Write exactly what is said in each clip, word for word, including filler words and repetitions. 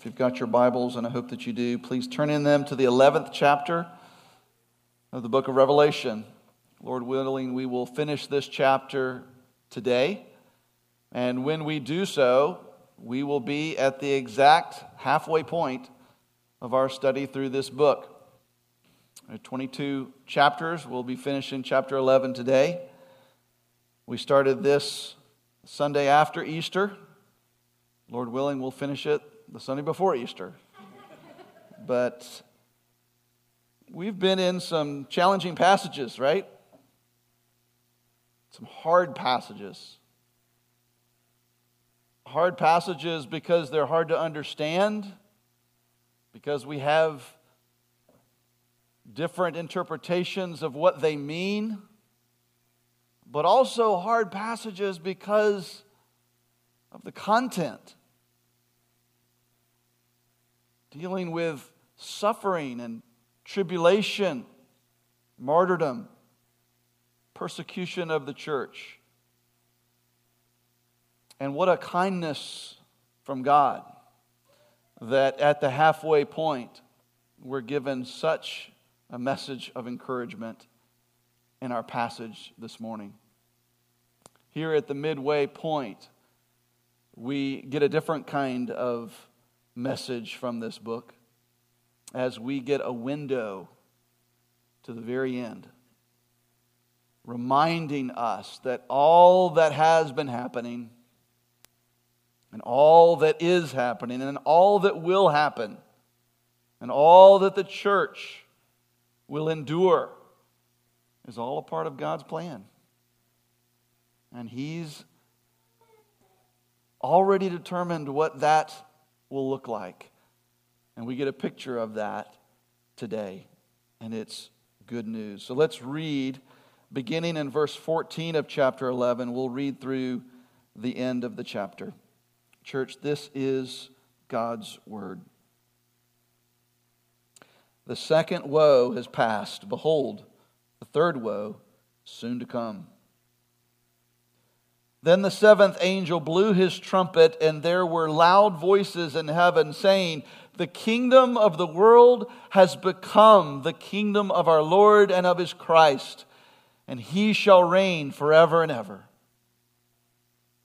If you've got your Bibles, and I hope that you do, please turn in them to the eleventh chapter of the book of Revelation. Lord willing, we will finish this chapter today. And when we do so, we will be at the exact halfway point of our study through this book. There are twenty-two chapters. We'll be finishing chapter eleven today. We started this Sunday after Easter. Lord willing, we'll finish it the Sunday before Easter. But we've been in some challenging passages, right? Some hard passages. Hard passages because they're hard to understand, because we have different interpretations of what they mean, but also hard passages because of the content. Dealing with suffering and tribulation, martyrdom, persecution of the church. And what a kindness from God that at the halfway point we're given such a message of encouragement in our passage this morning. Here at the midway point, we get a different kind of message from this book as we get a window to the very end, reminding us that all that has been happening and all that is happening and all that will happen and all that the church will endure is all a part of God's plan. And He's already determined what that will look like. And we get a picture of that today. And it's good news. So let's read, beginning in verse fourteen of chapter eleven. We'll read through the end of the chapter. Church, this is God's word. The second woe has passed. Behold, the third woe soon to come. Then the seventh angel blew his trumpet, and there were loud voices in heaven saying, "The kingdom of the world has become the kingdom of our Lord and of his Christ, and he shall reign forever and ever."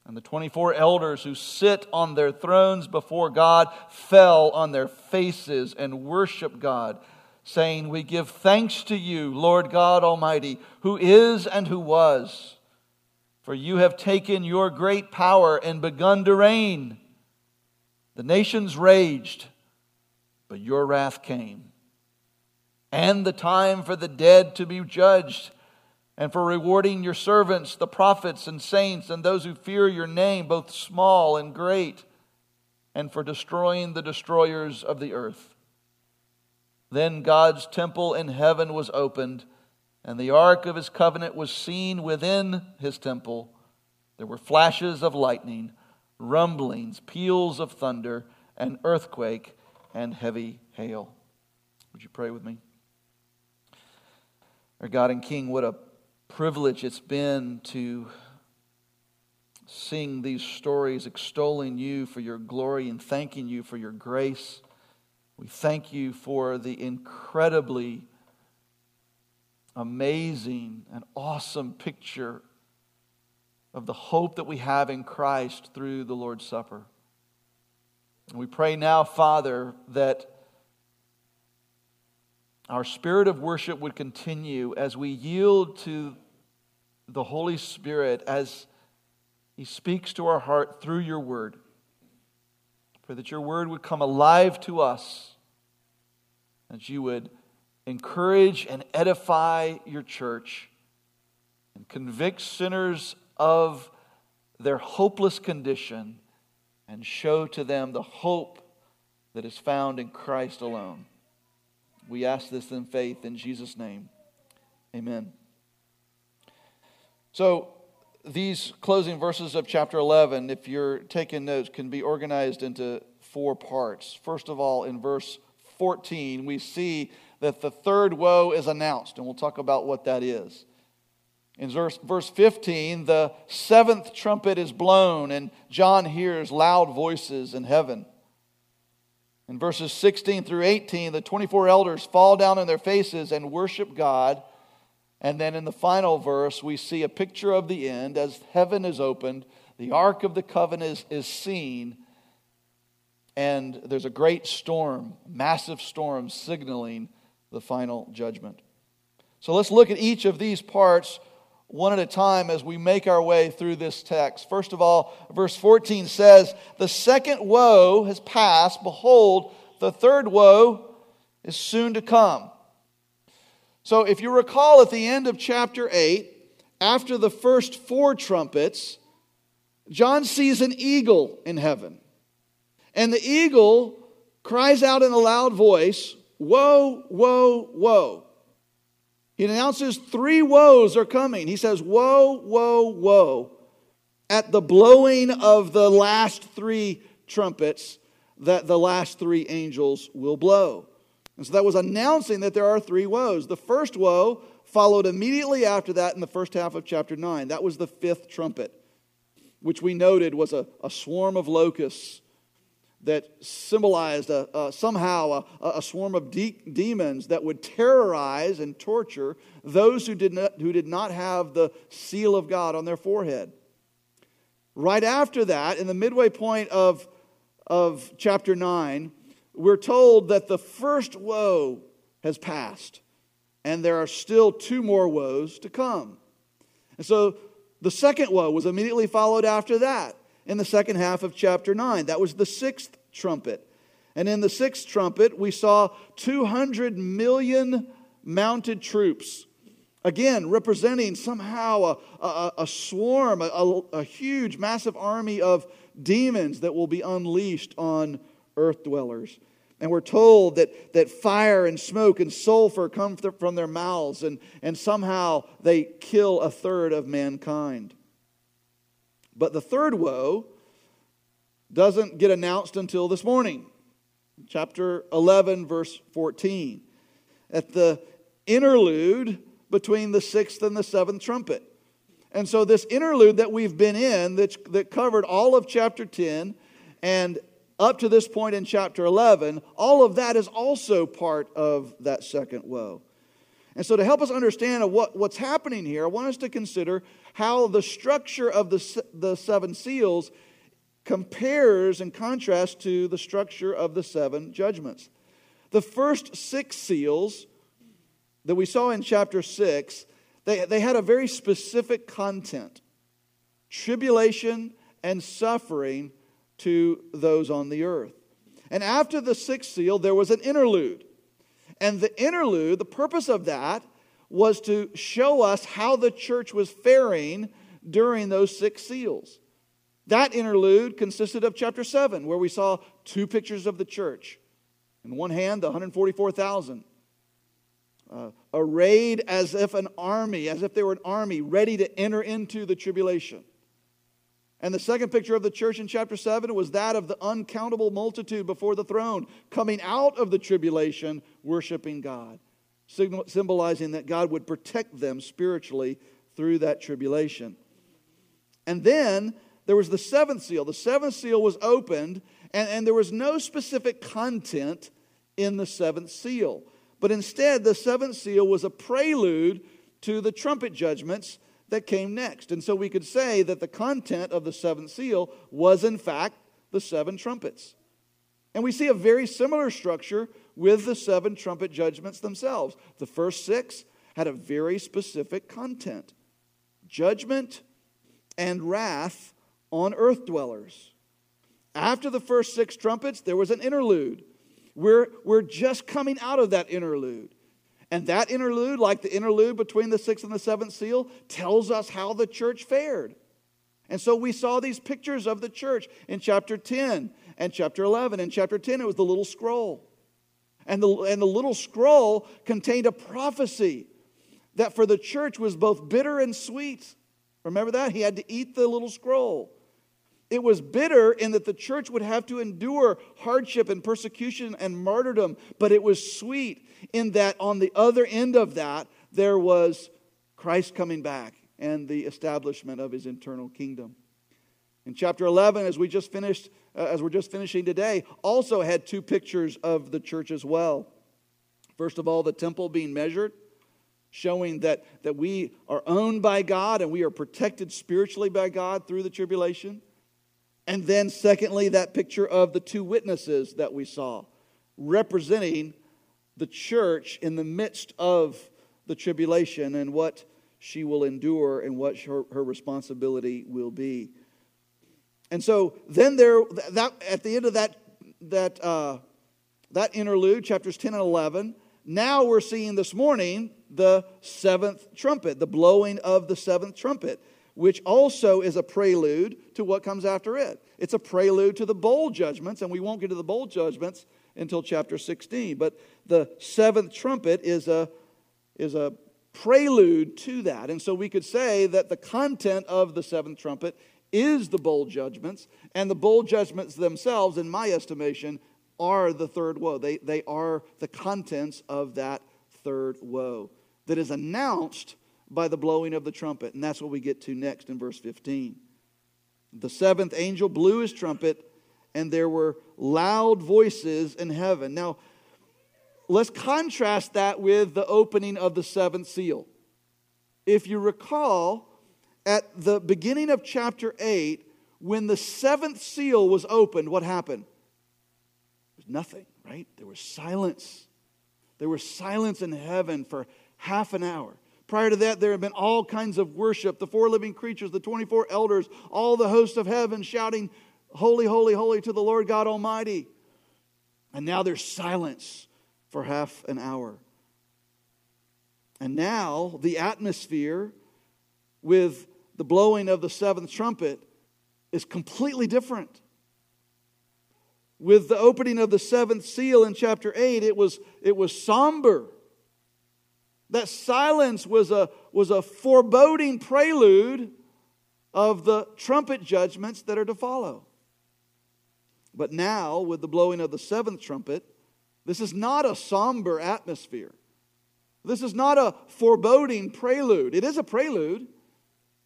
And the twenty-four elders who sit on their thrones before God fell on their faces and worshiped God, saying, "We give thanks to you, Lord God Almighty, who is and who was. For you have taken your great power and begun to reign. The nations raged, but your wrath came. And the time for the dead to be judged, and for rewarding your servants, the prophets and saints, and those who fear your name, both small and great, and for destroying the destroyers of the earth." Then God's temple in heaven was opened, and the ark of his covenant was seen within his temple. There were flashes of lightning, rumblings, peals of thunder, an earthquake, and heavy hail. Would you pray with me? Our God and King, what a privilege it's been to sing these stories, extolling you for your glory and thanking you for your grace. We thank you for the incredibly amazing and awesome picture of the hope that we have in Christ through the Lord's Supper. And we pray now, Father, that our spirit of worship would continue as we yield to the Holy Spirit as He speaks to our heart through your word. Pray that your word would come alive to us, that you would encourage and edify your church and convict sinners of their hopeless condition and show to them the hope that is found in Christ alone. We ask this in faith in Jesus' name. Amen. So these closing verses of chapter eleven, if you're taking notes, can be organized into four parts. First of all, in verse fourteen, we see that the third woe is announced, and we'll talk about what that is. In verse, verse fifteen, the seventh trumpet is blown, and John hears loud voices in heaven. In verses sixteen through eighteen, the twenty-four elders fall down on their faces and worship God. And then in the final verse, we see a picture of the end. As heaven is opened, the Ark of the Covenant is, is seen. And there's a great storm, massive storm, signaling the final judgment. So let's look at each of these parts one at a time as we make our way through this text. First of all, verse fourteen says, "The second woe has passed. Behold, the third woe is soon to come." So if you recall at the end of chapter eight, after the first four trumpets, John sees an eagle in heaven. And the eagle cries out in a loud voice, "Woe, woe, woe." He announces three woes are coming. He says, "Woe, woe, woe," at the blowing of the last three trumpets that the last three angels will blow. And so that was announcing that there are three woes. The first woe followed immediately after that in the first half of chapter nine. That was the fifth trumpet, which we noted was a, a swarm of locusts that symbolized a, a, somehow a, a swarm of de- demons that would terrorize and torture those who did not, who did not have the seal of God on their forehead. Right after that, in the midway point of, of chapter nine, we're told that the first woe has passed, and there are still two more woes to come. And so the second woe was immediately followed after that, in the second half of chapter nine. That was the sixth trumpet. And in the sixth trumpet, we saw two hundred million mounted troops. Again, representing somehow a, a, a swarm, a, a huge, massive army of demons that will be unleashed on earth dwellers. And we're told that, that fire and smoke and sulfur come from their mouths, and, and somehow they kill a third of mankind. But the third woe doesn't get announced until this morning. Chapter eleven, verse fourteen. At the interlude between the sixth and the seventh trumpet. And so this interlude that we've been in, that, that covered all of chapter ten and up to this point in chapter eleven, all of that is also part of that second woe. And so to help us understand what, what's happening here, I want us to consider how the structure of the, the seven seals compares and contrasts to the structure of the seven judgments. The first six seals that we saw in chapter six, they, they had a very specific content. Tribulation and suffering to those on the earth. And after the sixth seal, there was an interlude. And the interlude, the purpose of that was to show us how the church was faring during those six seals. That interlude consisted of chapter seven, where we saw two pictures of the church. In one hand, the one hundred forty-four thousand, uh, arrayed as if an army, as if they were an army ready to enter into the tribulation. And the second picture of the church in chapter seven was that of the uncountable multitude before the throne, coming out of the tribulation, worshiping God, symbolizing that God would protect them spiritually through that tribulation. And then there was the seventh seal. The seventh seal was opened, and, and there was no specific content in the seventh seal. But instead, the seventh seal was a prelude to the trumpet judgments that came next. And so we could say that the content of the seventh seal was, in fact, the seven trumpets. And we see a very similar structure with the seven trumpet judgments themselves. The first six had a very specific content: judgment and wrath on earth dwellers. After the first six trumpets, there was an interlude. We're, we're just coming out of that interlude. And that interlude, like the interlude between the sixth and the seventh seal, tells us how the church fared. And so we saw these pictures of the church in chapter ten and chapter eleven. In chapter ten, it was the little scroll. And the, and the little scroll contained a prophecy that for the church was both bitter and sweet. Remember that? He had to eat the little scroll. It was bitter in that the church would have to endure hardship and persecution and martyrdom, but it was sweet in that on the other end of that, there was Christ coming back and the establishment of his eternal kingdom. And chapter eleven, as we just finished, uh, as we're just finishing today, also had two pictures of the church as well. First of all, the temple being measured, showing that, that we are owned by God and we are protected spiritually by God through the tribulation. And then secondly, that picture of the two witnesses that we saw, representing the church in the midst of the tribulation and what she will endure and what her, her responsibility will be. And so then there, that at the end of that, that, uh, that interlude, chapters ten and eleven, now we're seeing this morning the seventh trumpet, the blowing of the seventh trumpet, which also is a prelude to what comes after it. It's a prelude to the bowl judgments, and we won't get to the bowl judgments until chapter sixteen. But the seventh trumpet is a, is a prelude to that. And so we could say that the content of the seventh trumpet is the bowl judgments, and the bowl judgments themselves, in my estimation, are the third woe. They, they are the contents of that third woe that is announced by the blowing of the trumpet. And that's what we get to next in verse fifteen. The seventh angel blew his trumpet, and there were loud voices in heaven. Now, let's contrast that with the opening of the seventh seal. If you recall, at the beginning of chapter eight, when the seventh seal was opened, what happened? Nothing, right? There was silence. There was silence in heaven for half an hour. Prior to that, there had been all kinds of worship. The four living creatures, the twenty-four elders, all the hosts of heaven shouting, "Holy, holy, holy to the Lord God Almighty." And now there's silence for half an hour. And now the atmosphere with the blowing of the seventh trumpet is completely different. With the opening of the seventh seal in chapter eight, it was, it was somber. That silence was a, was a foreboding prelude of the trumpet judgments that are to follow. But now, with the blowing of the seventh trumpet, this is not a somber atmosphere. This is not a foreboding prelude. It is a prelude.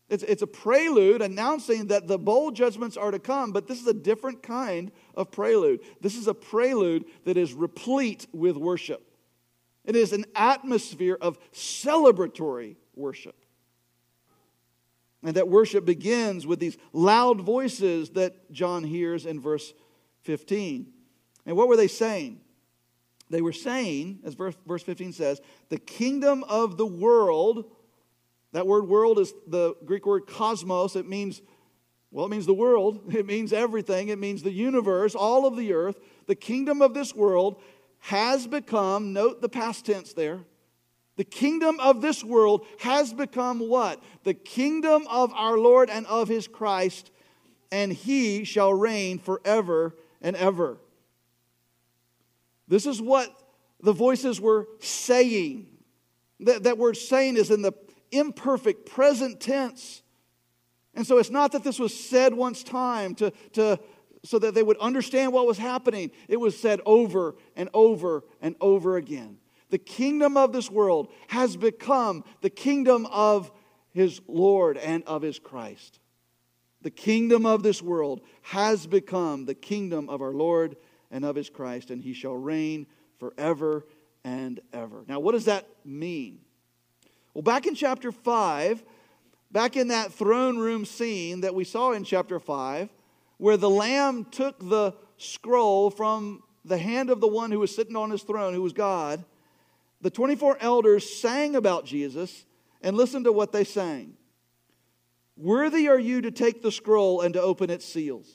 It's, it's a prelude announcing that the bowl judgments are to come, but this is a different kind of prelude. This is a prelude that is replete with worship. It is an atmosphere of celebratory worship. And that worship begins with these loud voices that John hears in verse fifteen. And what were they saying? They were saying, as verse, verse fifteen says, the kingdom of the world. That word world is the Greek word cosmos. It means, well, it means the world. It means everything. It means the universe, all of the earth. The kingdom of this world has become, note the past tense there. The kingdom of this world has become what? The kingdom of our Lord and of his Christ, and he shall reign forever and ever. This is what the voices were saying. That, that word saying is in the imperfect present tense. And so it's not that this was said once time to, to so that they would understand what was happening. It was said over and over and over again. The kingdom of this world has become the kingdom of his Lord and of his Christ. The kingdom of this world has become the kingdom of our Lord and of his Christ, and he shall reign forever and ever. Now, what does that mean? Well, back in chapter five, back in that throne room scene that we saw in chapter five, where the Lamb took the scroll from the hand of the one who was sitting on his throne, who was God, the twenty-four elders sang about Jesus, and listen to what they sang. "Worthy are you to take the scroll and to open its seals,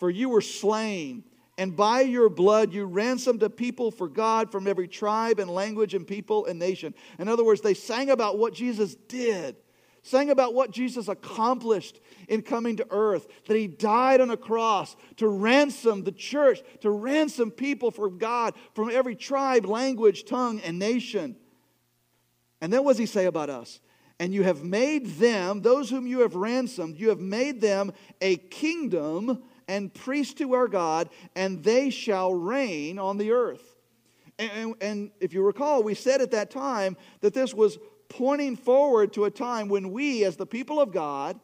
for you were slain, and by your blood you ransomed a people for God from every tribe and language and people and nation." In other words, they sang about what Jesus did, sang about what Jesus accomplished in coming to earth, that he died on a cross to ransom the church, to ransom people for God from every tribe, language, tongue, and nation. And then what does he say about us? "And you have made them, those whom you have ransomed, you have made them a kingdom and priests to our God, and they shall reign on the earth." And, and, and if you recall, we said at that time that this was pointing forward to a time when we, as the people of God,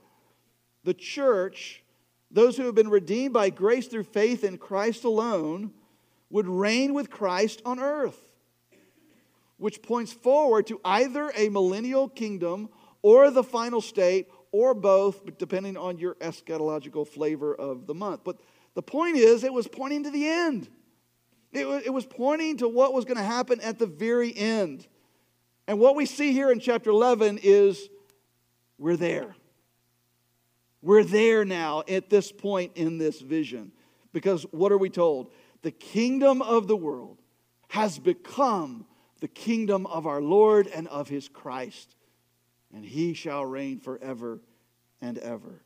the church, Those who have been redeemed by grace through faith in Christ alone would reign with Christ on earth, which points forward to either a millennial kingdom or the final state or both, but depending on your eschatological flavor of the month. But the point is, it was pointing to the end. It was, it was pointing to what was going to happen at the very end. And what we see here in chapter eleven is we're there. We're there now at this point in this vision. Because what are we told? The kingdom of the world has become the kingdom of our Lord and of his Christ, and he shall reign forever and ever.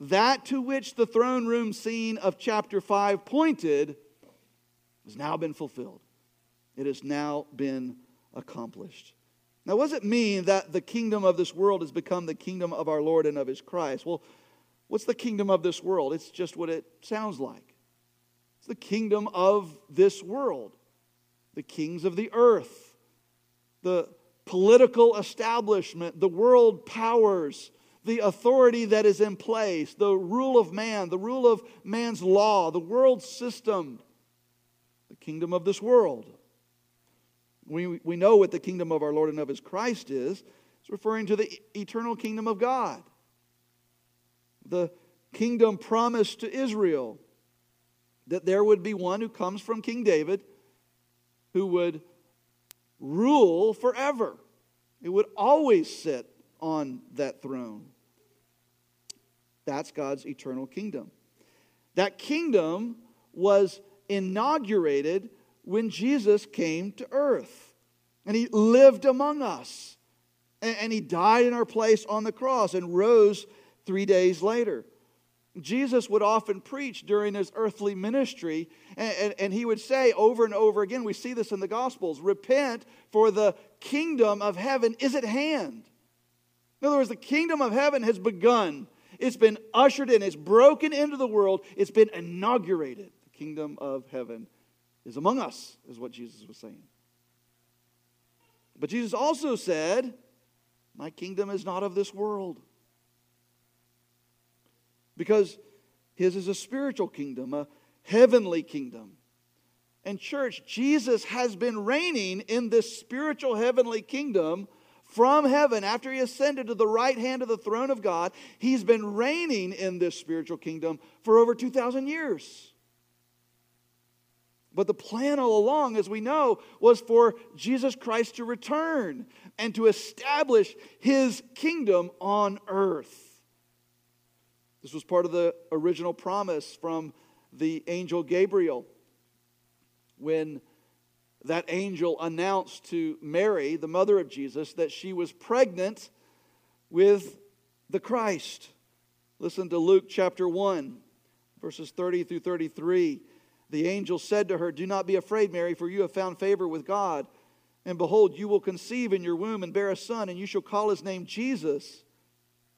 That to which the throne room scene of chapter five pointed has now been fulfilled. It has now been accomplished. Now, what does it mean that the kingdom of this world has become the kingdom of our Lord and of his Christ? Well, what's the kingdom of this world? It's just what it sounds like. It's the kingdom of this world. The kings of the earth, the political establishment, the world powers, the authority that is in place, the rule of man, the rule of man's law, the world system, the kingdom of this world. We, we know what the kingdom of our Lord and of his Christ is. It's referring to the eternal kingdom of God, the kingdom promised to Israel, that there would be one who comes from King David, who would rule forever. It would always sit on that throne. That's God's eternal kingdom. That kingdom was inaugurated when Jesus came to earth. And he lived among us. And he died in our place on the cross and rose three days later. Jesus would often preach during his earthly ministry, and, and, and he would say over and over again, we see this in the Gospels, repent, for the kingdom of heaven is at hand. In other words, the kingdom of heaven has begun. It's been ushered in. It's broken into the world. It's been inaugurated. The kingdom of heaven is among us, is what Jesus was saying. But Jesus also said, my kingdom is not of this world. Because his is a spiritual kingdom, a heavenly kingdom. And church, Jesus has been reigning in this spiritual heavenly kingdom from heaven. After he ascended to the right hand of the throne of God, he's been reigning in this spiritual kingdom for over two thousand years. But the plan all along, as we know, was for Jesus Christ to return and to establish his kingdom on earth. This was part of the original promise from the angel Gabriel when that angel announced to Mary, the mother of Jesus, that she was pregnant with the Christ. Listen to Luke chapter one, verses thirty through thirty-three. The angel said to her, do not be afraid, Mary, for you have found favor with God. And behold, you will conceive in your womb and bear a son, and you shall call his name Jesus.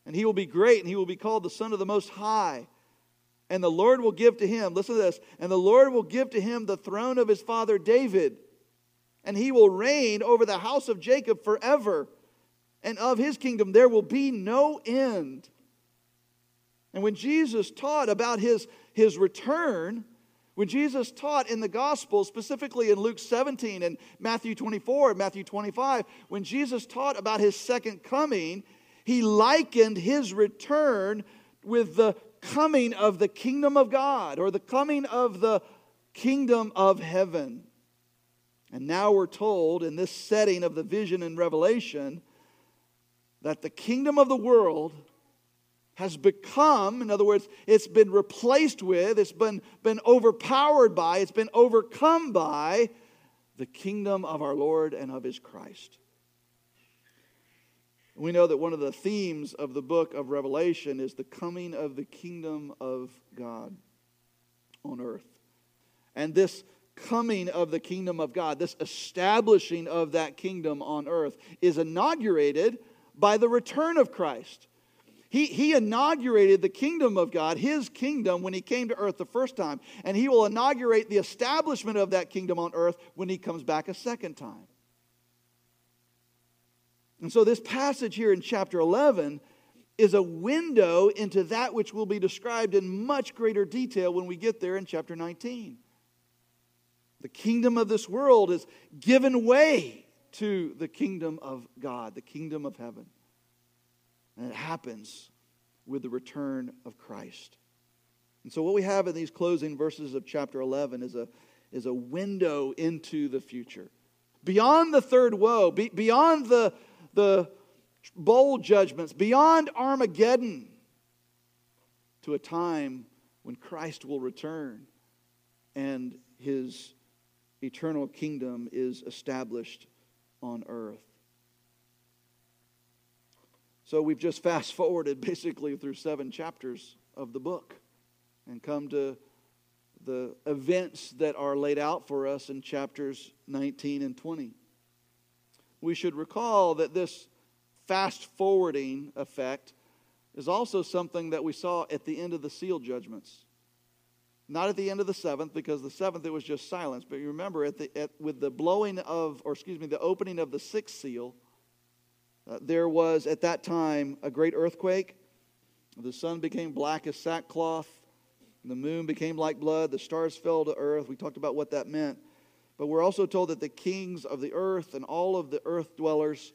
And he will be great, and he will be called the Son of the Most High. And the Lord will give to him, listen to this, and the Lord will give to him the throne of his father David. And he will reign over the house of Jacob forever. And of his kingdom there will be no end. And when Jesus taught about his, his return, when Jesus taught in the Gospels, specifically in Luke seventeen and Matthew twenty-four and Matthew twenty-five, when Jesus taught about his second coming, he likened his return with the coming of the kingdom of God, or the coming of the kingdom of heaven. And now we're told in this setting of the vision in Revelation that the kingdom of the world has become, in other words, it's been replaced with, it's been, been overpowered by, it's been overcome by the kingdom of our Lord and of his Christ. We know that one of the themes of the book of Revelation is the coming of the kingdom of God on earth. And this coming of the kingdom of God, this establishing of that kingdom on earth, is inaugurated by the return of Christ. He, he inaugurated the kingdom of God, his kingdom, when he came to earth the first time. And he will inaugurate the establishment of that kingdom on earth when he comes back a second time. And so this passage here in chapter eleven is a window into that which will be described in much greater detail when we get there in chapter nineteen. The kingdom of this world is given way to the kingdom of God, the kingdom of heaven. And it happens with the return of Christ. And so what we have in these closing verses of chapter eleven is a, is a window into the future. Beyond the third woe, be, beyond the, the bold judgments, beyond Armageddon, to a time when Christ will return and his eternal kingdom is established on earth. So we've just fast-forwarded basically through seven chapters of the book and come to the events that are laid out for us in chapters nineteen and twenty. We should recall that this fast-forwarding effect is also something that we saw at the end of the seal judgments. Not at the end of the seventh, because the seventh it was just silence. But you remember, at the at, with the blowing of, or excuse me, the opening of the sixth seal, uh, there was at that time a great earthquake. The sun became black as sackcloth. The moon became like blood. The stars fell to earth. We talked about what that meant. But we're also told that the kings of the earth and all of the earth dwellers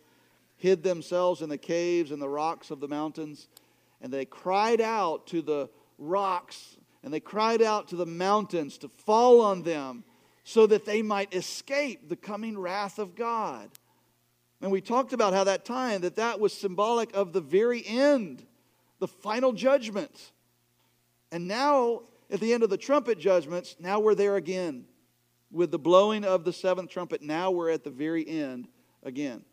hid themselves in the caves and the rocks of the mountains. And they cried out to the rocks, and they cried out to the mountains to fall on them so that they might escape the coming wrath of God. And we talked about how that time, that that was symbolic of the very end, the final judgment. And now, at the end of the trumpet judgments, now we're there again. With the blowing of the seventh trumpet, now we're at the very end again.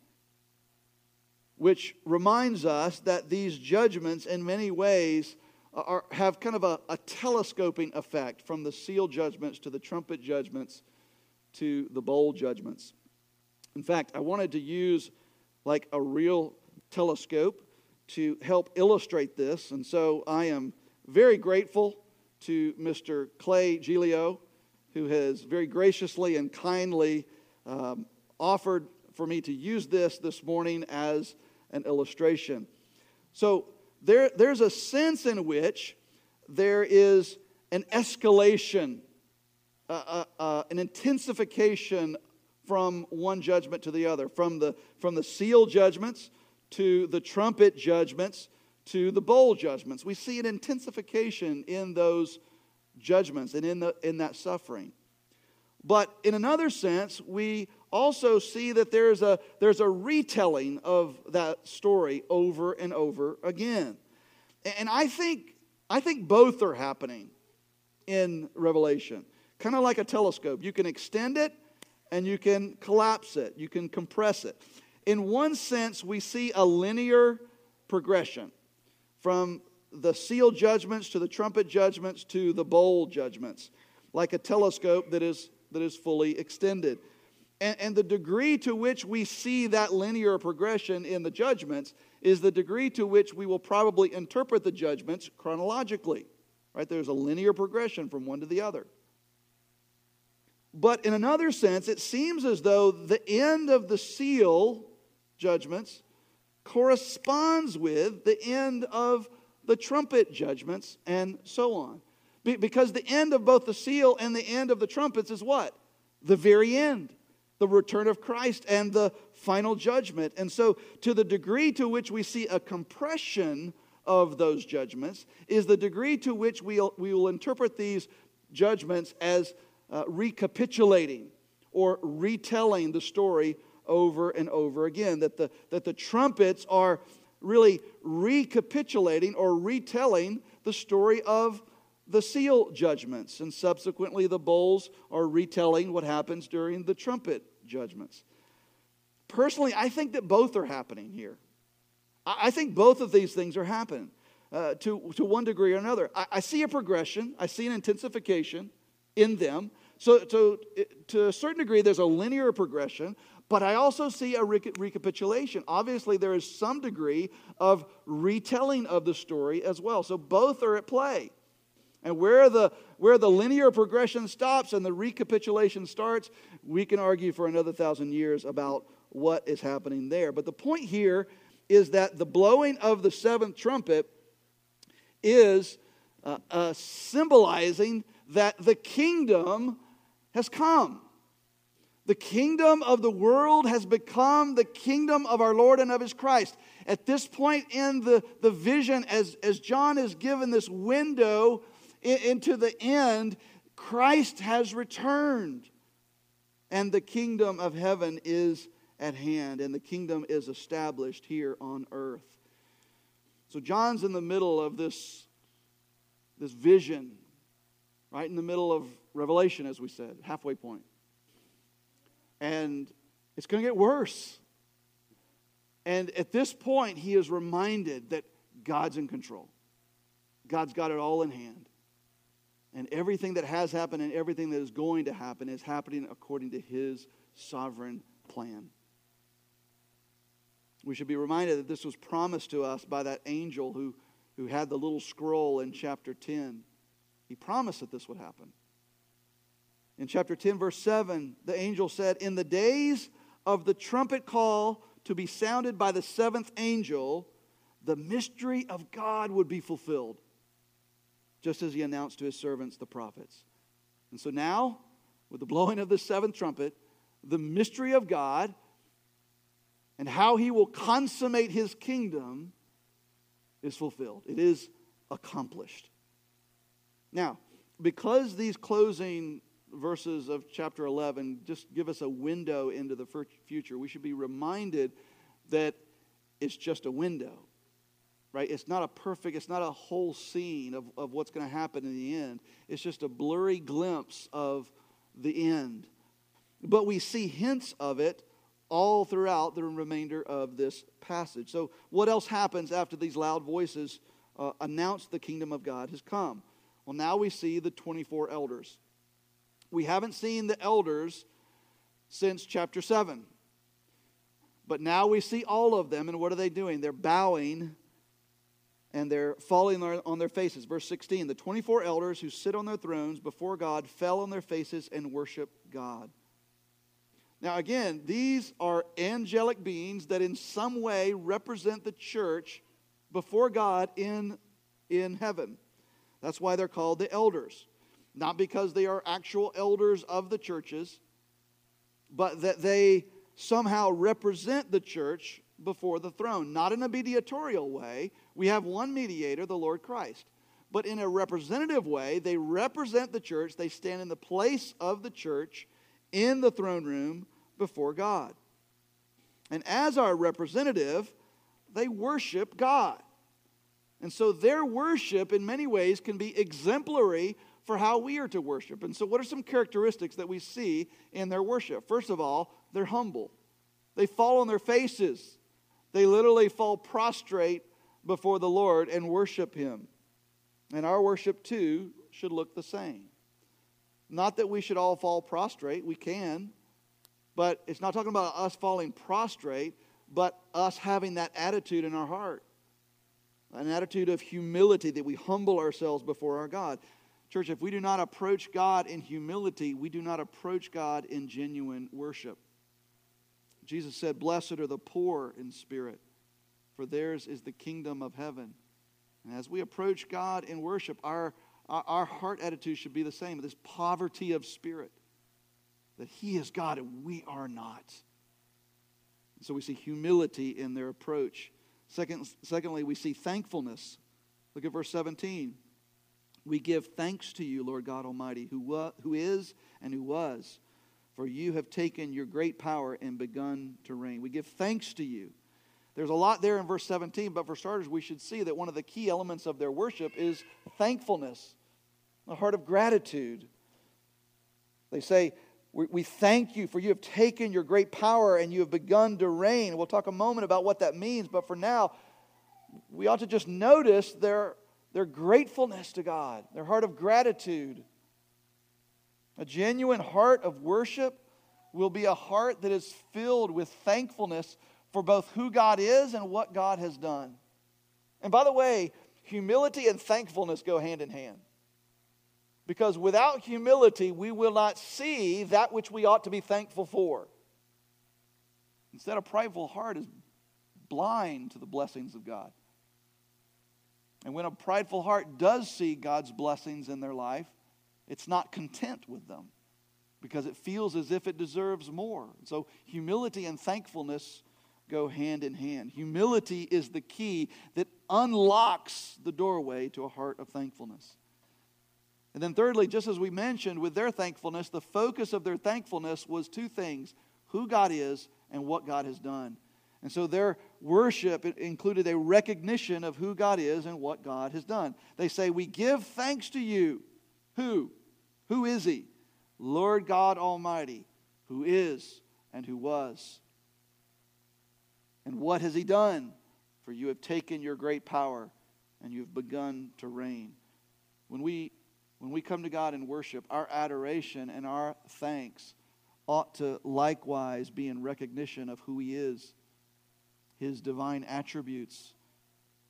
Which reminds us that these judgments, in many ways, Are, have kind of a, a telescoping effect from the seal judgments to the trumpet judgments to the bowl judgments. In fact, I wanted to use like a real telescope to help illustrate this. And so I am very grateful to Mister Clay Giglio, who has very graciously and kindly um, offered for me to use this this morning as an illustration. So There, there's a sense in which there is an escalation, uh, uh, uh, an intensification from one judgment to the other, from the, from the seal judgments to the trumpet judgments to the bowl judgments. We see an intensification in those judgments and in, the, in that suffering. But in another sense, we also see that there's a, there's a retelling of that story over and over again. And I think, I think both are happening in Revelation. Kind of like a telescope. You can extend it and you can collapse it. You can compress it. In one sense, we see a linear progression from the seal judgments to the trumpet judgments to the bowl judgments. Like a telescope that is... that is fully extended. And, and the degree to which we see that linear progression in the judgments is the degree to which we will probably interpret the judgments chronologically. Right? There's a linear progression from one to the other. But in another sense, it seems as though the end of the seal judgments corresponds with the end of the trumpet judgments and so on. Because the end of both the seal and the end of the trumpets is what? The very end. The return of Christ and the final judgment. And so to the degree to which we see a compression of those judgments is the degree to which we'll, we will interpret these judgments as uh, recapitulating or retelling the story over and over again. That the, that the trumpets are really recapitulating or retelling the story of the seal judgments, and subsequently the bowls are retelling what happens during the trumpet judgments. Personally, I think that both are happening here. I think both of these things are happening uh, to, to one degree or another. I, I see a progression. I see an intensification in them. So to, to a certain degree, there's a linear progression, but I also see a recapitulation. Obviously, there is some degree of retelling of the story as well. So both are at play. And where the where the linear progression stops and the recapitulation starts, we can argue for another thousand years about what is happening there. But the point here is that the blowing of the seventh trumpet is uh, uh, symbolizing that the kingdom has come. The kingdom of the world has become the kingdom of our Lord and of his Christ. At this point in the, the vision, as, as John is given this window in, into the end, Christ has returned. And the kingdom of heaven is at hand, and the kingdom is established here on earth. So John's in the middle of this, this vision, right in the middle of Revelation, as we said, halfway point. And it's going to get worse. And at this point, he is reminded that God's in control. God's got it all in hand. And everything that has happened and everything that is going to happen is happening according to his sovereign plan. We should be reminded that this was promised to us by that angel who, who had the little scroll in chapter ten. He promised that this would happen. In chapter ten, verse seven, the angel said, "In the days of the trumpet call to be sounded by the seventh angel, the mystery of God would be fulfilled, just as he announced to his servants, the prophets." And so now, with the blowing of the seventh trumpet, the mystery of God and how he will consummate his kingdom is fulfilled. It is accomplished. Now, because these closing verses of chapter eleven just give us a window into the future, we should be reminded that it's just a window, right? It's not a perfect, it's not a whole scene of, of what's going to happen in the end. It's just a blurry glimpse of the end. But we see hints of it all throughout the remainder of this passage. So what else happens after these loud voices uh, announce the kingdom of God has come? Well, now we see the twenty-four elders. We haven't seen the elders since chapter seven. But now we see all of them, and what are they doing? They're bowing and they're falling on their faces. Verse sixteen, the twenty-four elders who sit on their thrones before God fell on their faces and worship God. Now again, these are angelic beings that in some way represent the church before God in, in heaven. That's why they're called the elders. Not because they are actual elders of the churches, but that they somehow represent the church before the throne. Not in a mediatorial way. We have one mediator, the Lord Christ. But in a representative way, they represent the church. They stand in the place of the church in the throne room before God. And as our representative, they worship God. And so their worship in many ways can be exemplary for how we are to worship. And so what are some characteristics that we see in their worship? First of all, they're humble. They fall on their faces. They literally fall prostrate before the Lord and worship him. And our worship too should look the same. Not that we should all fall prostrate. We can. But it's not talking about us falling prostrate, but us having that attitude in our heart. An attitude of humility, that we humble ourselves before our God. Church, if we do not approach God in humility, we do not approach God in genuine worship. Jesus said, "Blessed are the poor in spirit, for theirs is the kingdom of heaven." And as we approach God in worship, our, our, our heart attitude should be the same, this poverty of spirit, that he is God and we are not. And so we see humility in their approach. Second, secondly, we see thankfulness. Look at verse seventeen. "We give thanks to you, Lord God Almighty, who wa- who is and who was, for you have taken your great power and begun to reign." We give thanks to you. There's a lot there in verse seventeen, but for starters, we should see that one of the key elements of their worship is thankfulness, a heart of gratitude. They say, we, we thank you, for you have taken your great power and you have begun to reign. We'll talk a moment about what that means, but for now, we ought to just notice their Their gratefulness to God, their heart of gratitude. A genuine heart of worship will be a heart that is filled with thankfulness for both who God is and what God has done. And by the way, humility and thankfulness go hand in hand. Because without humility, we will not see that which we ought to be thankful for. Instead, a prideful heart is blind to the blessings of God. And when a prideful heart does see God's blessings in their life, it's not content with them because it feels as if it deserves more. So humility and thankfulness go hand in hand. Humility is the key that unlocks the doorway to a heart of thankfulness. And then thirdly, just as we mentioned, with their thankfulness, the focus of their thankfulness was two things: who God is and what God has done. And so their worship included a recognition of who God is and what God has done. They say, "We give thanks to you." Who? Who is he? Lord God Almighty, who is and who was. And what has he done? For you have taken your great power and you have begun to reign. When we, when we come to God in worship, our adoration and our thanks ought to likewise be in recognition of who he is, his divine attributes,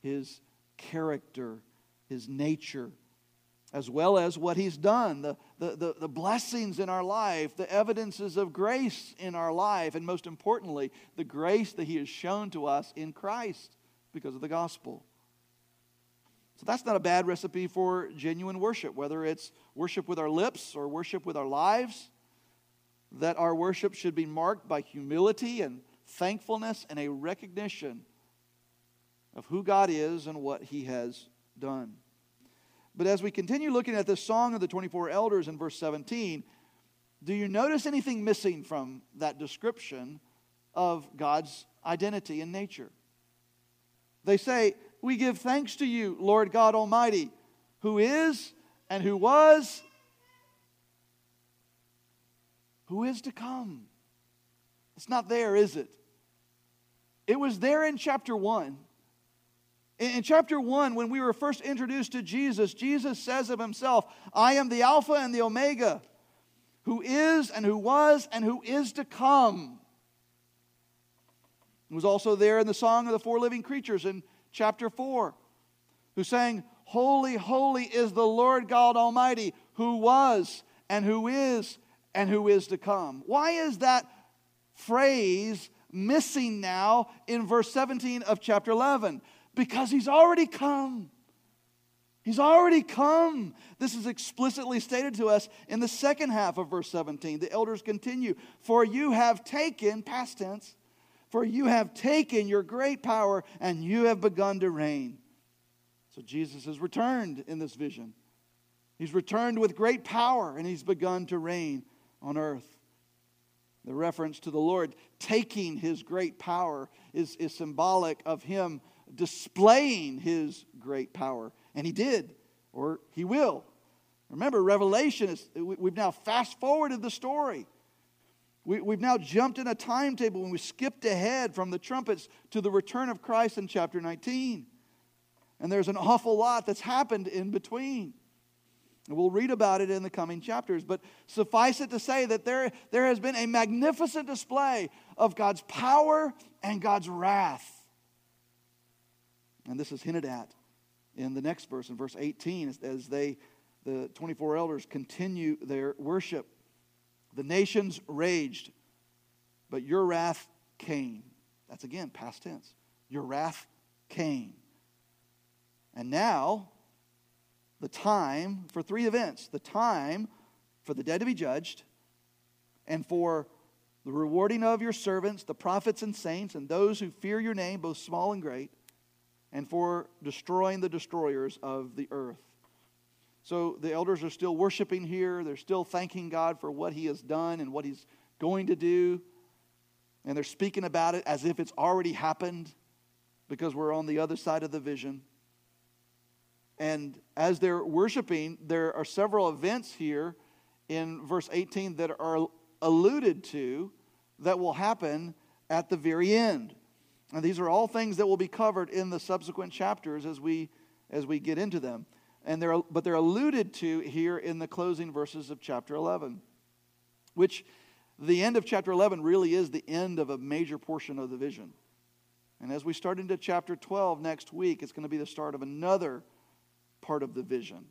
his character, his nature, as well as what he's done, the, the, the, the blessings in our life, the evidences of grace in our life, and most importantly, the grace that he has shown to us in Christ because of the gospel. So that's not a bad recipe for genuine worship, whether it's worship with our lips or worship with our lives, that our worship should be marked by humility and thankfulness and a recognition of who God is and what he has done. But as we continue looking at this song of the twenty-four elders in verse seventeen, do you notice anything missing from that description of God's identity and nature? They say, "We give thanks to you, Lord God Almighty, who is and who was, who is to come." It's not there, is it? It was there in chapter one. In chapter one, when we were first introduced to Jesus, Jesus says of himself, "I am the Alpha and the Omega, who is and who was and who is to come." It was also there in the song of the four living creatures in chapter four, who sang, "Holy, holy is the Lord God Almighty, who was and who is and who is to come." Why is that phrase missing now in verse seventeen of chapter eleven? Because he's already come. He's already come. This is explicitly stated to us in the second half of verse seventeen. The elders continue, "For you have taken," past tense, "for you have taken your great power and you have begun to reign." So Jesus has returned in this vision. He's returned with great power and he's begun to reign on earth. The reference to the Lord taking his great power is, is symbolic of him displaying his great power. And he did, or he will. Remember, Revelation is, we've now fast forwarded the story. We, we've now jumped in a timetable and we skipped ahead from the trumpets to the return of Christ in chapter nineteen. And there's an awful lot that's happened in between. And we'll read about it in the coming chapters. But suffice it to say that there, there has been a magnificent display of God's power and God's wrath. And this is hinted at in the next verse, in verse eighteen, as, as they, the twenty-four elders, continue their worship. "The nations raged, but your wrath came." That's again past tense. Your wrath came. And now, the time for three events: the time for the dead to be judged, and for the rewarding of your servants, the prophets and saints, and those who fear your name, both small and great, and for destroying the destroyers of the earth. So the elders are still worshiping here. They're still thanking God for what he has done and what he's going to do. And they're speaking about it as if it's already happened, because we're on the other side of the vision. And as they're worshiping, there are several events here in verse eighteen that are alluded to that will happen at the very end. And these are all things that will be covered in the subsequent chapters as we as we get into them. And they're but they're alluded to here in the closing verses of chapter eleven, which the end of chapter eleven really is the end of a major portion of the vision. And as we start into chapter twelve next week, it's going to be the start of another part of the vision.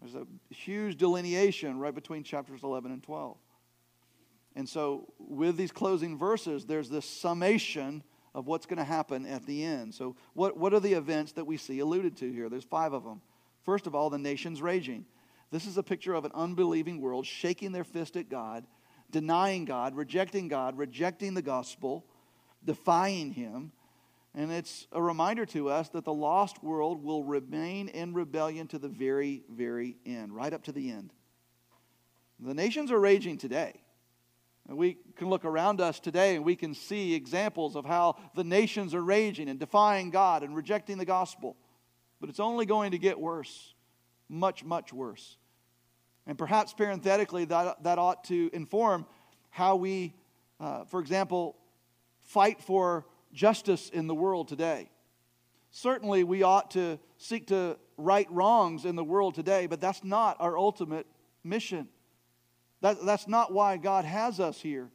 There's a huge delineation right between chapters eleven and twelve. And so with these closing verses, there's this summation of what's going to happen at the end. So what, what are the events that we see alluded to here? There's five of them. First of all, the nation's raging. This is a picture of an unbelieving world shaking their fist at God, denying God, rejecting God, rejecting the gospel, defying Him. And it's a reminder to us that the lost world will remain in rebellion to the very, very end, right up to the end. The nations are raging today. We can look around us today and we can see examples of how the nations are raging and defying God and rejecting the gospel. But it's only going to get worse, much, much worse. And perhaps parenthetically, that, that ought to inform how we, uh, for example, fight for justice in the world today. Certainly we ought to seek to right wrongs in the world today, but that's not our ultimate mission. That, that's not why God has us here.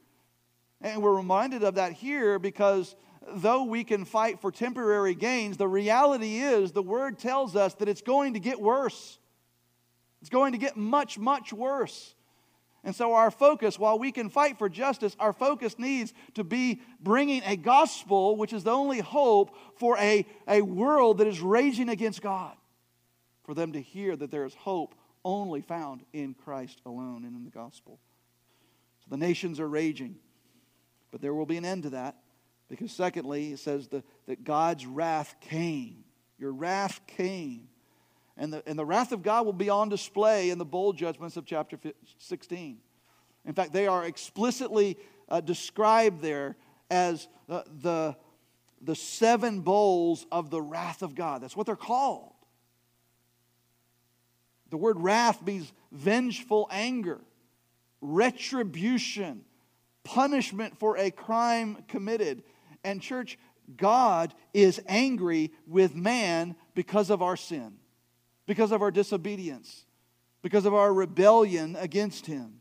And we're reminded of that here because though we can fight for temporary gains, the reality is the Word tells us that it's going to get worse. It's going to get much, much worse. And so our focus, while we can fight for justice, our focus needs to be bringing a gospel, which is the only hope for a, a world that is raging against God, for them to hear that there is hope only found in Christ alone and in the gospel. So the nations are raging, but there will be an end to that, because secondly, it says the, that God's wrath came. Your wrath came. And the, and the wrath of God will be on display in the bold judgments of chapter sixteen. In fact, they are explicitly uh, described there as uh, the, the seven bowls of the wrath of God. That's what they're called. The word wrath means vengeful anger, retribution, punishment for a crime committed. And church, God is angry with man because of our sin, because of our disobedience, because of our rebellion against Him.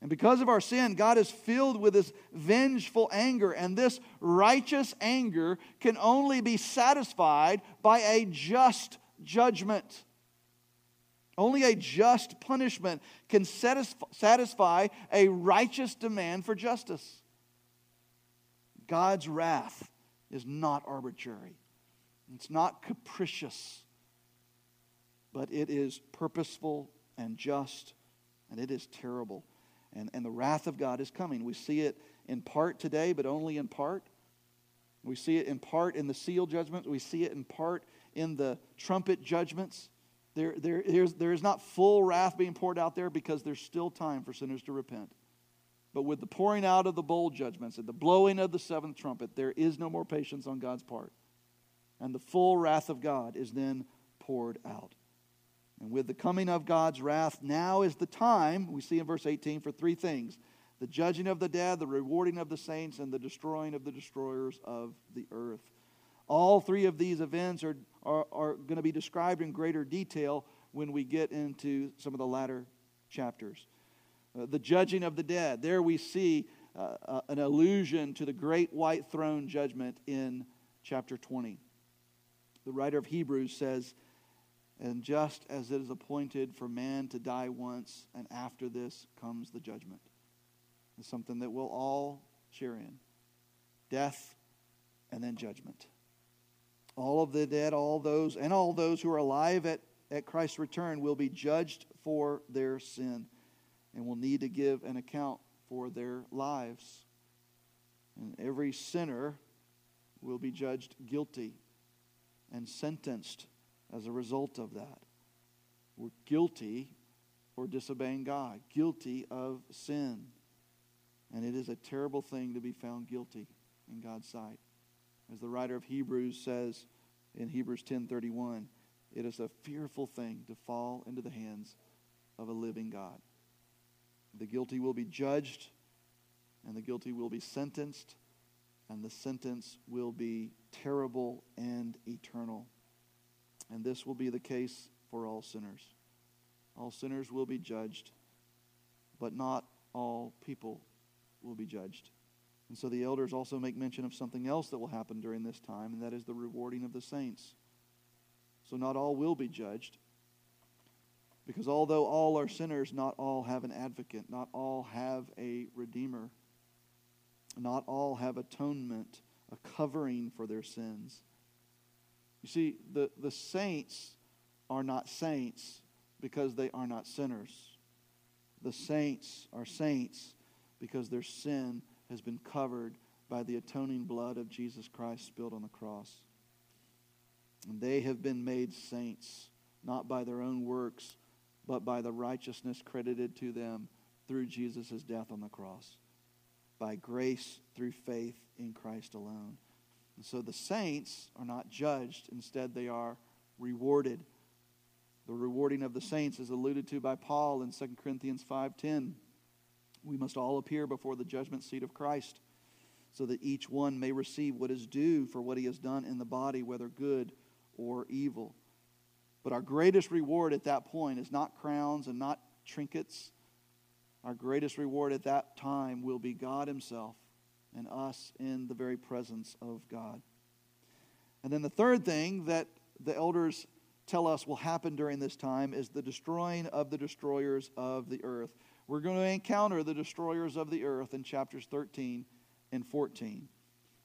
And because of our sin, God is filled with this vengeful anger, and this righteous anger can only be satisfied by a just judgment. Only a just punishment can satisf- satisfy a righteous demand for justice. God's wrath is not arbitrary. It's not capricious. But it is purposeful and just, and it is terrible. And, and the wrath of God is coming. We see it in part today, but only in part. We see it in part in the seal judgment. We see it in part in the trumpet judgments. There, there, there's, there is not full wrath being poured out there because there's still time for sinners to repent. But with the pouring out of the bold judgments and the blowing of the seventh trumpet, there is no more patience on God's part. And the full wrath of God is then poured out. And with the coming of God's wrath, now is the time, we see in verse eighteen, for three things: the judging of the dead, the rewarding of the saints, and the destroying of the destroyers of the earth. All three of these events are, are, are going to be described in greater detail when we get into some of the latter chapters. Uh, the judging of the dead. There we see uh, uh, an allusion to the great white throne judgment in chapter twenty. The writer of Hebrews says, "And just as it is appointed for man to die once, and after this comes the judgment." It's something that we'll all share in. Death and then judgment. All of the dead, all those, and all those who are alive at, at Christ's return will be judged for their sin and will need to give an account for their lives. And every sinner will be judged guilty and sentenced as a result of that. We're guilty for disobeying God, guilty of sin. And it is a terrible thing to be found guilty in God's sight. As the writer of Hebrews says in Hebrews ten thirty-one, it is a fearful thing to fall into the hands of a living God. The guilty will be judged, and the guilty will be sentenced, and the sentence will be terrible and eternal. And this will be the case for all sinners. All sinners will be judged, but not all people will be judged. And so the elders also make mention of something else that will happen during this time, and that is the rewarding of the saints. So not all will be judged, because although all are sinners, not all have an advocate, not all have a redeemer, not all have atonement, a covering for their sins. You see, the, the saints are not saints because they are not sinners. The saints are saints because their sin has been covered by the atoning blood of Jesus Christ spilled on the cross. And they have been made saints, not by their own works, but by the righteousness credited to them through Jesus' death on the cross, by grace through faith in Christ alone. And so the saints are not judged. Instead, they are rewarded. The rewarding of the saints is alluded to by Paul in Second Corinthians five ten. We must all appear before the judgment seat of Christ, so that each one may receive what is due for what he has done in the body, whether good or evil. But our greatest reward at that point is not crowns and not trinkets. Our greatest reward at that time will be God himself and us in the very presence of God. And then the third thing that the elders tell us will happen during this time is the destroying of the destroyers of the earth. We're going to encounter the destroyers of the earth in chapters thirteen and fourteen.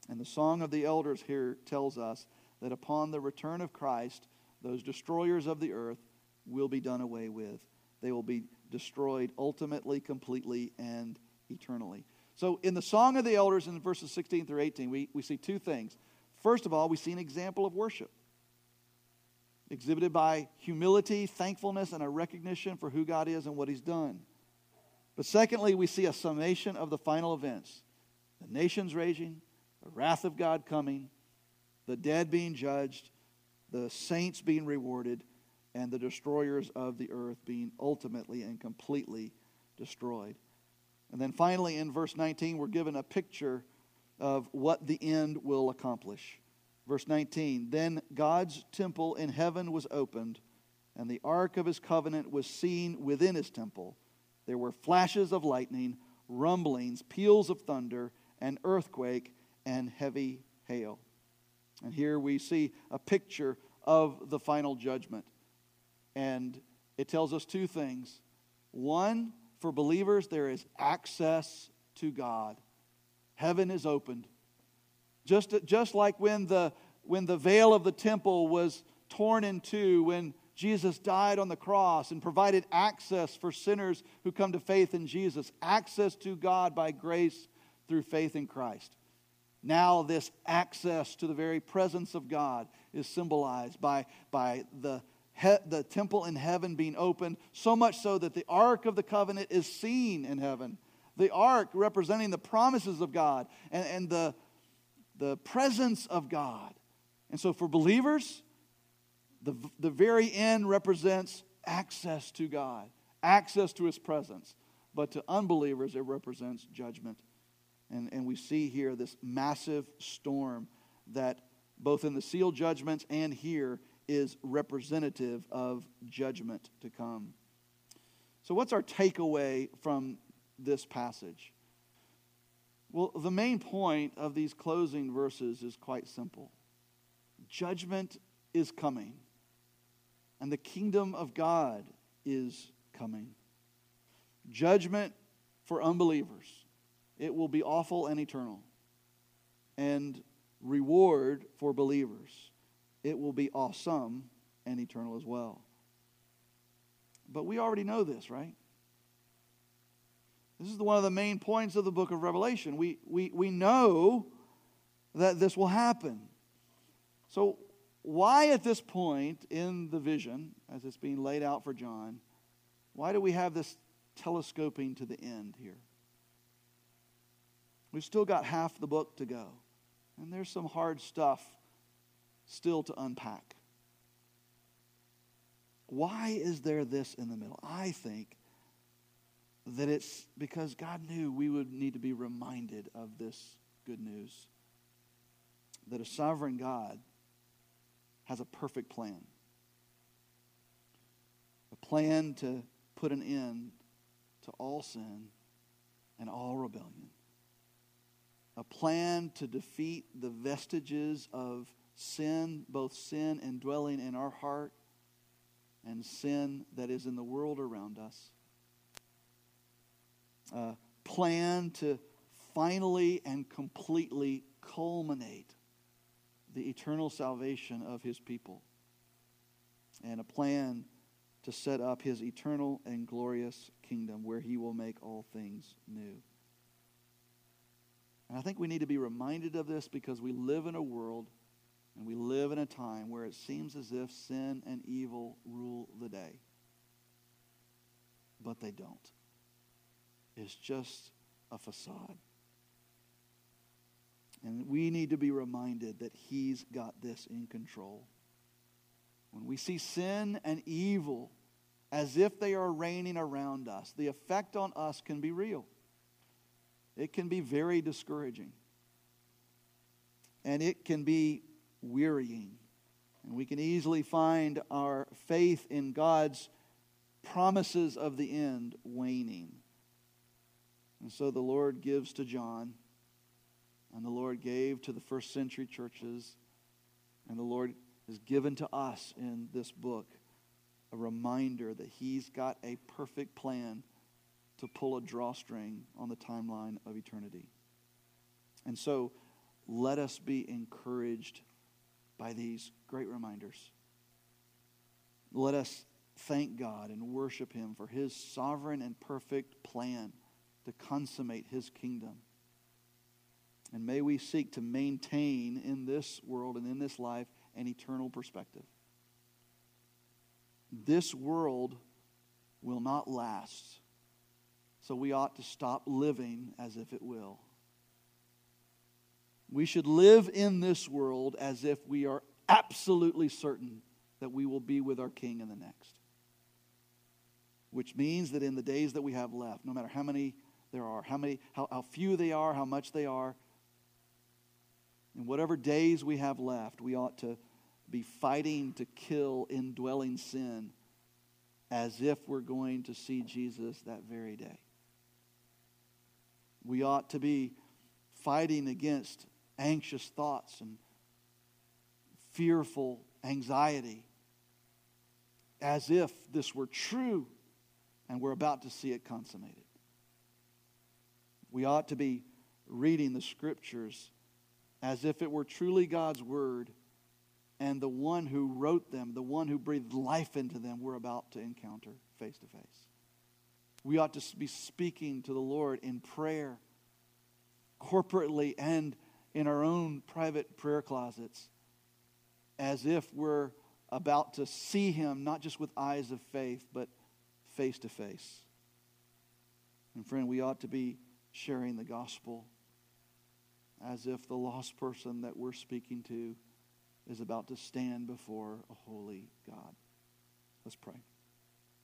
And the song of the elders here tells us that upon the return of Christ, those destroyers of the earth will be done away with. They will be destroyed ultimately, completely, and eternally. So in the song of the elders in verses sixteen through eighteen, we, we see two things. First of all, we see an example of worship, exhibited by humility, thankfulness, and a recognition for who God is and what he's done. But secondly, we see a summation of the final events. The nations raging, the wrath of God coming, the dead being judged, the saints being rewarded, and the destroyers of the earth being ultimately and completely destroyed. And then finally, in verse nineteen, we're given a picture of what the end will accomplish. Verse nineteen, then God's temple in heaven was opened, and the ark of his covenant was seen within his temple. There were flashes of lightning, rumblings, peals of thunder, an earthquake, and heavy hail. And here we see a picture of the final judgment. And it tells us two things. One, for believers, there is access to God. Heaven is opened. Just, just like when the, when the veil of the temple was torn in two, when Jesus died on the cross and provided access for sinners who come to faith in Jesus, access to God by grace through faith in Christ. Now this access to the very presence of God is symbolized by, by the, he, the temple in heaven being opened, so much so that the Ark of the Covenant is seen in heaven. The Ark representing the promises of God and, and the, the presence of God. And so for believers, the, the very end represents access to God, access to his presence. But to unbelievers, it represents judgment. And, and we see here this massive storm that both in the seal judgments and here is representative of judgment to come. So what's our takeaway from this passage? Well, the main point of these closing verses is quite simple. Judgment is coming, and the kingdom of God is coming. Judgment for unbelievers. It will be awful and eternal. And reward for believers. It will be awesome and eternal as well. But we already know this, right? This is one of the main points of the book of Revelation. We, we, we know that this will happen. So why at this point in the vision, as it's being laid out for John, why do we have this telescoping to the end here? We've still got half the book to go. And there's some hard stuff still to unpack. Why is there this in the middle? I think that it's because God knew we would need to be reminded of this good news. That a sovereign God has a perfect plan. A plan to put an end to all sin and all rebellion. A plan to defeat the vestiges of sin, both sin indwelling in our heart and sin that is in the world around us. A plan to finally and completely culminate the eternal salvation of his people and a plan to set up his eternal and glorious kingdom where he will make all things new. And I think we need to be reminded of this because we live in a world and we live in a time where it seems as if sin and evil rule the day. But they don't. It's just a facade. And we need to be reminded that he's got this in control. When we see sin and evil as if they are reigning around us, the effect on us can be real. It can be very discouraging. And it can be wearying. And we can easily find our faith in God's promises of the end waning. And so the Lord gives to John, and the Lord gave to the first century churches, and the Lord is given to us in this book a reminder that he's got a perfect plan to pull a drawstring on the timeline of eternity. And so let us be encouraged by these great reminders. Let us thank God and worship him for his sovereign and perfect plan to consummate his kingdom. And may we seek to maintain in this world and in this life an eternal perspective. This world will not last, so we ought to stop living as if it will. We should live in this world as if we are absolutely certain that we will be with our King in the next. Which means that in the days that we have left, no matter how many there are, how many, how, how few they are, how much they are, in whatever days we have left, we ought to be fighting to kill indwelling sin as if we're going to see Jesus that very day. We ought to be fighting against anxious thoughts and fearful anxiety as if this were true and we're about to see it consummated. We ought to be reading the scriptures as if it were truly God's word and the one who wrote them, the one who breathed life into them, we're about to encounter face to face. We ought to be speaking to the Lord in prayer, corporately and in our own private prayer closets, as if we're about to see him, not just with eyes of faith, but face to face. And friend, we ought to be sharing the gospel as if the lost person that we're speaking to is about to stand before a holy God. Let's pray.